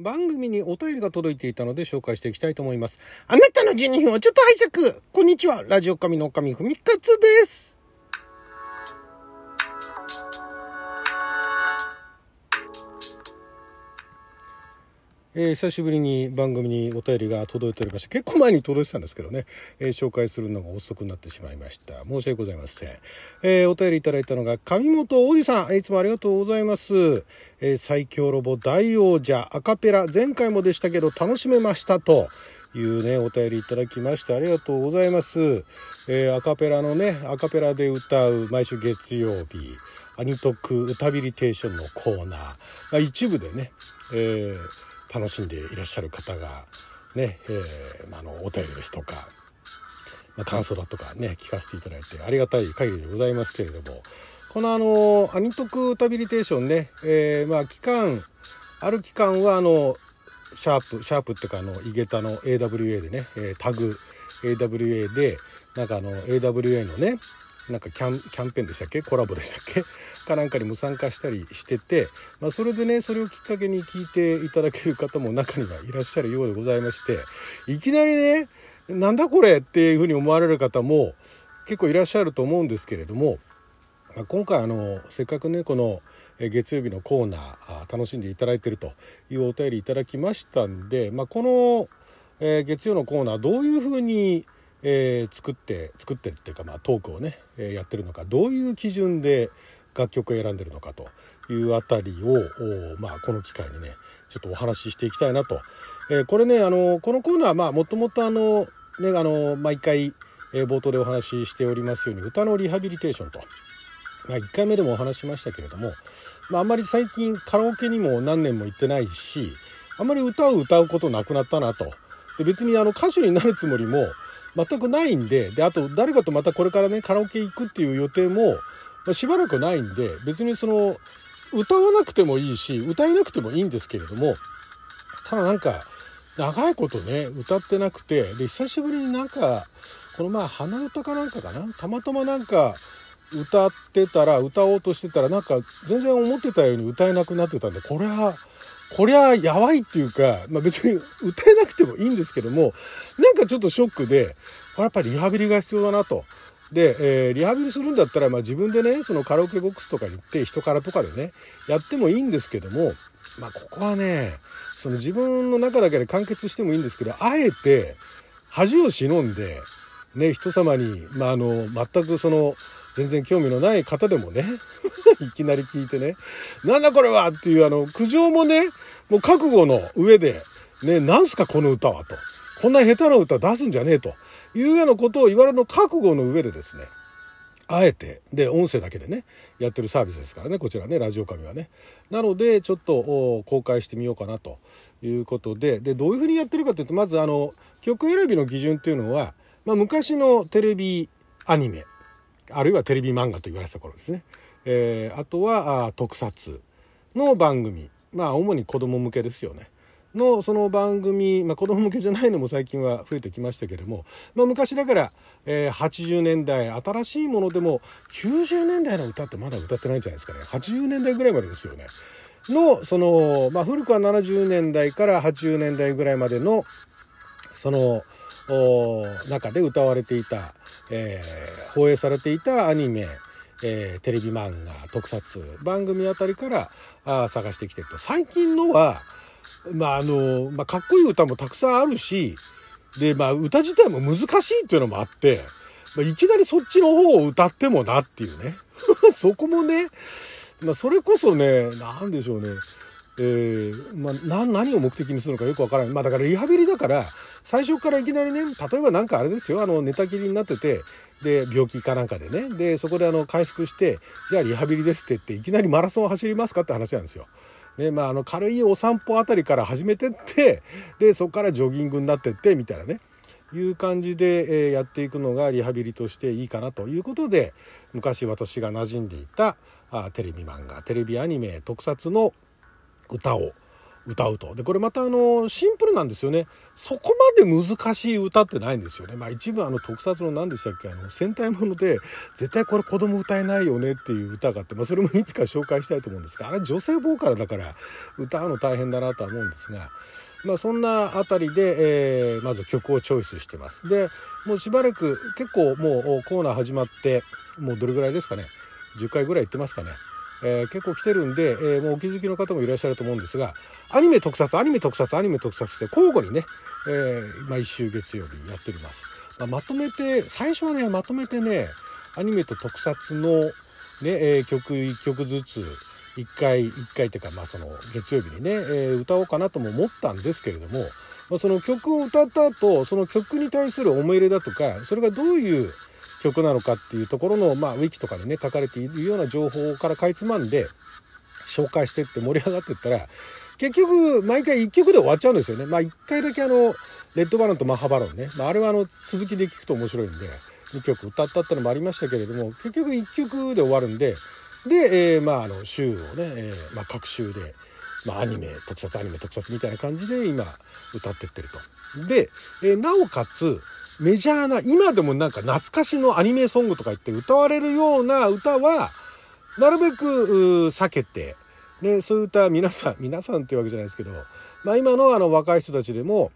番組にお便りが届いていたので紹介していきたいと思います。あなたの12分をちょっと拝借。こんにちは、ラジオ神の神ふみかつです。久しぶりに番組にお便りが届いておりまして、結構前に届いてたんですけどね、紹介するのが遅くなってしまいました。申し訳ございません。お便りいただいたのが上本王子さん、いつもありがとうございます。最強ロボ大王者アカペラ、前回もでしたけど楽しめましたというね、お便りいただきましてありがとうございます。アカペラのね、アカペラで歌う毎週月曜日アニトク歌ビリテーションのコーナー、一部でね、楽しんでいらっしゃる方がね、お便りですとか、感想だとかね、聞かせていただいてありがたい限りでございますけれども、このアニトク歌ビリテーションね、期間はシャープっていうかイゲタの AWA でね、タグ AWA でAWA のね、キャンペーンでしたっけ、コラボでしたっけかなんかにも参加したりしてて、それでね、それをきっかけに聞いていただける方も中にはいらっしゃるようでございまして、いきなりね、なんだこれっていうふうに思われる方も結構いらっしゃると思うんですけれども、今回せっかくね、この月曜日のコーナー楽しんでいただいているというお便りいただきましたんで、この月曜のコーナーどういうふうに作ってるっていうか、トークをね、やってるのか、どういう基準で楽曲を選んでるのかというあたりを、この機会にねちょっとお話ししていきたいなと。これね、このコーナーはもともと毎回冒頭でお話ししておりますように、歌のリハビリテーションと、1回目でもお話しましたけれども、あんまり最近カラオケにも何年も行ってないし、あんまり歌を歌うことなくなったなと。で、別に歌手になるつもりも全くないんで、あと誰かとまたこれからねカラオケ行くっていう予定もしばらくないんで、別に歌わなくてもいいし歌えなくてもいいんですけれども、ただ長いことね歌ってなくて、で、久しぶりにこの鼻歌かたまたま歌おうとしてたら全然思ってたように歌えなくなってたんで、これはやばいっていうか、別に歌えなくてもいいんですけども、ちょっとショックで、これやっぱりリハビリが必要だなと。で、リハビリするんだったら、自分でね、カラオケボックスとかに行って人からとかでねやってもいいんですけども、ここはね、自分の中だけで完結してもいいんですけど、あえて恥を忍んでね、人様に、全く全然興味のない方でもねいきなり聞いてね、なんだこれはっていう苦情もね、もう覚悟の上でね、なんすかこの歌はと、こんな下手な歌出すんじゃねえというようなことを言われるの覚悟の上でですね、あえて、で、音声だけでねやってるサービスですからね、こちらね、ラジオ神はね。なのでちょっと公開してみようかなということで、で、どういうふうにやってるかというと、まず曲選びの基準っていうのは、昔のテレビアニメあるいはテレビ漫画と言われてた頃ですね、あとは特撮の番組、主に子供向けですよねのその番組、子供向けじゃないのも最近は増えてきましたけれども、昔だから、80年代新しいものでも90年代の歌ってまだ歌ってないんじゃないですかね。80年代ぐらいまでですよねの古くは70年代から80年代ぐらいまでの中で歌われていた、放映されていたアニメ、テレビ漫画特撮番組あたりから探してきてると。最近のはかっこいい歌もたくさんあるし、で、歌自体も難しいっていうのもあって、いきなりそっちの方を歌ってもなっていうねそこもね、それこそね、なんでしょうね、何を目的にするのかよくわからない。だからリハビリだから最初からいきなりね、例えばあれですよ、寝たきりになってて、で、病気かでね、で、そこで回復して、じゃあリハビリですって言っていきなりマラソン走りますかって話なんですよ。ね、軽いお散歩あたりから始めてって、で、そこからジョギングになってってみたいなね、いう感じで、やっていくのがリハビリとしていいかなということで、昔私が馴染んでいたテレビ漫画テレビアニメ特撮の歌を歌うと。でこれまたシンプルなんですよね。そこまで難しい歌ってないんですよね。まあ一部特撮の何でしたっけ戦隊もので絶対これ子供歌えないよねっていう歌があって、まあ、それもいつか紹介したいと思うんですが、あれ女性ボーカルだから歌うの大変だなとは思うんですが、まあ、そんなあたりで、まず曲をチョイスしてます。でもうしばらく結構もうコーナー始まってもうどれぐらいですかね、10回ぐらい行ってますかね、結構来てるんで、もうお気づきの方もいらっしゃると思うんですが、アニメ特撮って交互にね、毎週月曜日にやっております。まとめて最初はねまとめてねアニメと特撮の、ね曲1曲ずつ1回っていうか、まあ、その月曜日にね、歌おうかなとも思ったんですけれども、まあ、その曲を歌った後その曲に対する思い入れだとかそれがどういう曲なのかっていうところの、まあ、ウィキとかでね書かれているような情報からかいつまんで紹介してって盛り上がっていったら結局毎回1曲で終わっちゃうんですよね。まあ1回だけレッドバロンとマハバロンね、まあ、あれは続きで聴くと面白いんで2曲歌ったってのもありましたけれども、結局1曲で終わるんで週をね、各週で、アニメ特撮アニメ特撮みたいな感じで今歌ってってると。で、なおかつメジャーな今でもなんか懐かしのアニメソングとか言って歌われるような歌はなるべく避けて、ね、そういう歌皆さんっていうわけじゃないですけど、まあ、今の若い人たちでも、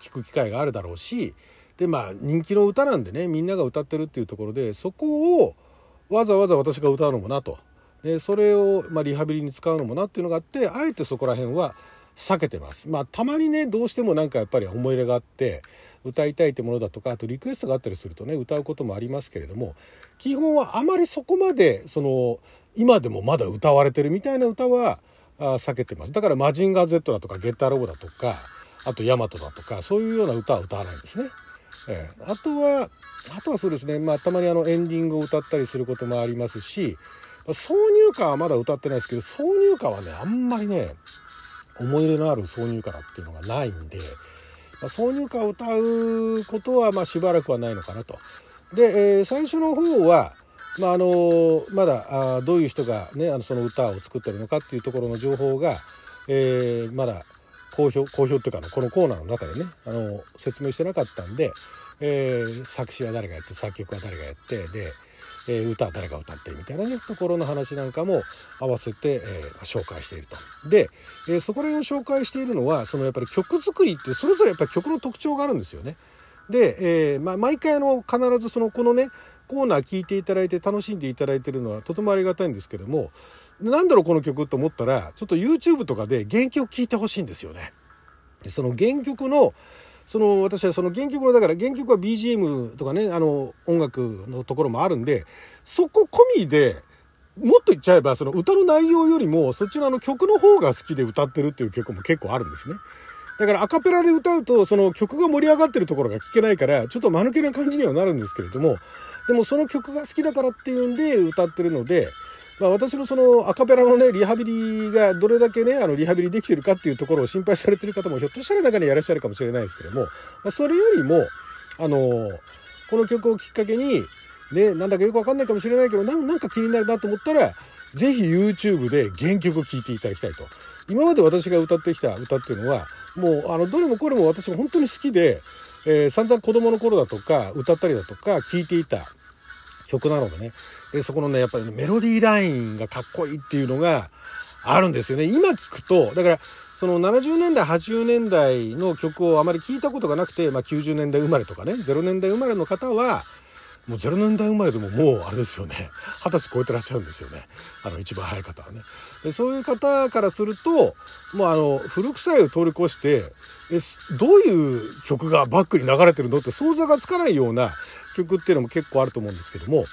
聞く機会があるだろうし、でまあ人気の歌なんでねみんなが歌ってるっていうところでそこをわざわざ私が歌うのもなと、でそれをまあリハビリに使うのもなっていうのがあって、あえてそこら辺は避けてます。まあたまにねどうしてもなんかやっぱり思い入れがあって歌いたいってものだとか、あとリクエストがあったりするとね歌うこともありますけれども、基本はあまりそこまで今でもまだ歌われてるみたいな歌は避けてます。だからマジンガー Z だとかゲッターロボだとかあとヤマトだとかそういうような歌は歌わないんですね。あとはそうですね、まあ、たまにエンディングを歌ったりすることもありますし、挿入歌はまだ歌ってないですけど、挿入歌はねあんまりね思い入れのある挿入歌っていうのがないんで、挿入歌を歌うことはまあしばらくはないのかなと。で、最初の方は、まだどういう人が、ね、その歌を作ってるのかっていうところの情報が、まだ公表っていうかこのコーナーの中でね説明してなかったんで、作詞は誰がやって作曲は誰がやってで、歌は誰が歌ってみたいなねところの話なんかも合わせて、紹介していると。で、そこら辺を紹介しているのはやっぱり曲作りってそれぞれやっぱり曲の特徴があるんですよね。で、まあ、毎回必ずこのねコーナー聴いていただいて楽しんでいただいているのはとてもありがたいんですけども、なんだろうこの曲と思ったらちょっと YouTube とかで原曲聴いてほしいんですよね。でその原曲の私はその原曲のだから原曲は BGM とかね音楽のところもあるんで、そこ込みでもっと言っちゃえば歌の内容よりもそっちの曲の方が好きで歌ってるっていう曲も結構あるんですね。だからアカペラで歌うと曲が盛り上がってるところが聞けないからちょっと間抜けな感じにはなるんですけれども、でもその曲が好きだからっていうんで歌ってるので、まあ、私のアカペラのねリハビリがどれだけねリハビリできてるかっていうところを心配されてる方もひょっとしたら中にいらっしゃるかもしれないですけども、まあ、それよりもこの曲をきっかけにねなんだかよくわかんないかもしれないけどなんか気になるなと思ったらぜひ YouTube で原曲を聴いていただきたいと。今まで私が歌ってきた歌っていうのはもうどれもこれも私が本当に好きで、散々子供の頃だとか歌ったりだとか聴いていた曲なのでね、そこのねやっぱりメロディーラインがかっこいいっていうのがあるんですよね。今聴くとだから70年代80年代の曲をあまり聴いたことがなくて、まあ、90年代生まれとかね0年代生まれの方はもう0年代生まれでももうあれですよね、20歳超えてらっしゃるんですよね一番早い方はね。でそういう方からするともう古臭いを通り越してどういう曲がバックに流れてるのって想像がつかないような曲っていうのも結構あると思うんですけども、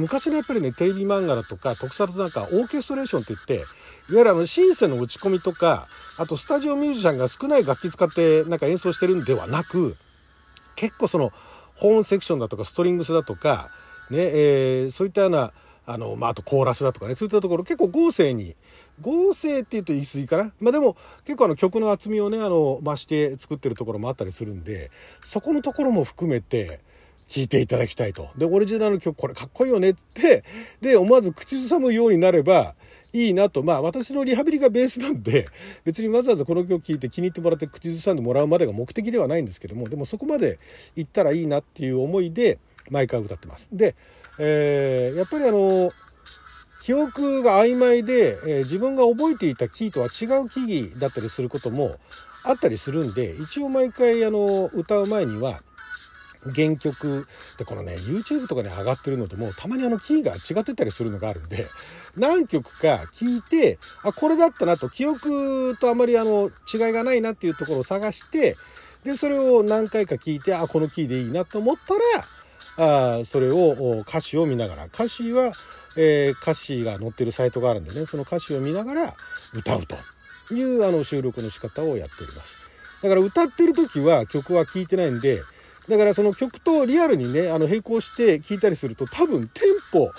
昔のやっぱりねテレビ漫画だとか特撮なんかオーケストレーションっていっていわゆるシンセの打ち込みとかあとスタジオミュージシャンが少ない楽器使ってなんか演奏してるんではなく、結構ホーンセクションだとかストリングスだとか、ねそういったようなまあ、あとコーラスだとかねそういったところ結構合成っていうと言い過ぎかな、まあ、でも結構曲の厚みをね増して作ってるところもあったりするんで、そこのところも含めて聴いていただきたいと。でオリジナルの曲これかっこいいよねってで思わず口ずさむようになれば、いいなと、まあ私のリハビリがベースなんで、別にわざわざこの曲聴いて気に入ってもらって口ずさんでもらうまでが目的ではないんですけども、でもそこまでいったらいいなっていう思いで毎回歌ってます。で、やっぱり記憶が曖昧で、自分が覚えていたキーとは違うキーだったりすることもあったりするんで、一応毎回歌う前には原曲で、このね YouTube とかに上がってるのでもうたまにキーが違ってたりするのがあるんで、何曲か聞いて、あ、これだったなと、記憶とあまり違いがないなっていうところを探して、でそれを何回か聞いて、あ、このキーでいいなと思ったら、あ、それを歌詞を見ながら、歌詞は、歌詞が載ってるサイトがあるんでね、その歌詞を見ながら歌うという収録の仕方をやっております。だから歌ってる時は曲は聞いてないんで、だからその曲とリアルにね並行して聴いたりすると、多分テンポ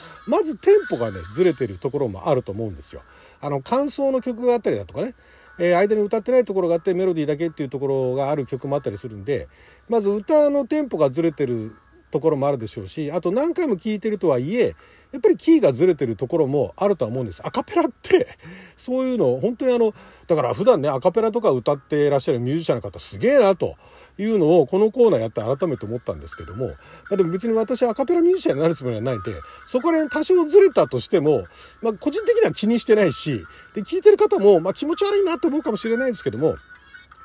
がねずれてるところもあると思うんですよ。間奏の曲があったりだとかね、間に歌ってないところがあってメロディーだけっていうところがある曲もあったりするんで、まず歌のテンポがずれてるところもあるでしょうし、あと何回も聴いてるとはいえやっぱりキーがずれてるところもあるとは思うんです。アカペラってそういうの本当にだから普段ねアカペラとか歌ってらっしゃるミュージシャンの方すげえなというのをこのコーナーやって改めて思ったんですけども、でも別に私アカペラミュージシャンになるつもりはないんで、そこら辺多少ずれたとしても、まあ、個人的には気にしてないし、で聴いてる方も、まあ、気持ち悪いなと思うかもしれないですけども、ま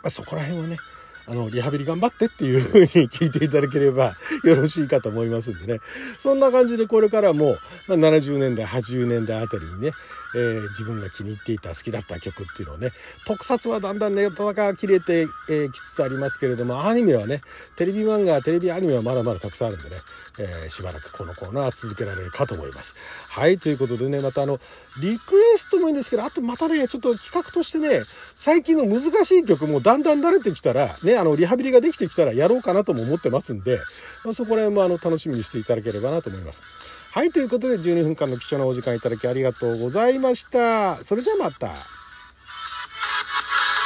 あ、そこら辺はねリハビリ頑張ってっていう風に聞いていただければよろしいかと思いますんでね。そんな感じでこれからも、まあ、70年代、80年代あたりにね、自分が気に入っていた好きだった曲っていうのをね、特撮はだんだんネタが切れてきつつありますけれども、アニメはね、テレビ漫画、テレビアニメはまだまだたくさんあるんでね、しばらくこのコーナーは続けられるかと思います。はい、ということでね、またリクエストもいいんですけど、あとまたねちょっと企画としてね、最近の難しい曲もだんだん慣れてきたらね、リハビリができてきたらやろうかなとも思ってますんで、まあ、そこら辺も楽しみにしていただければなと思います。はい、ということで12分間の貴重なお時間いただきありがとうございました。それじゃあまた。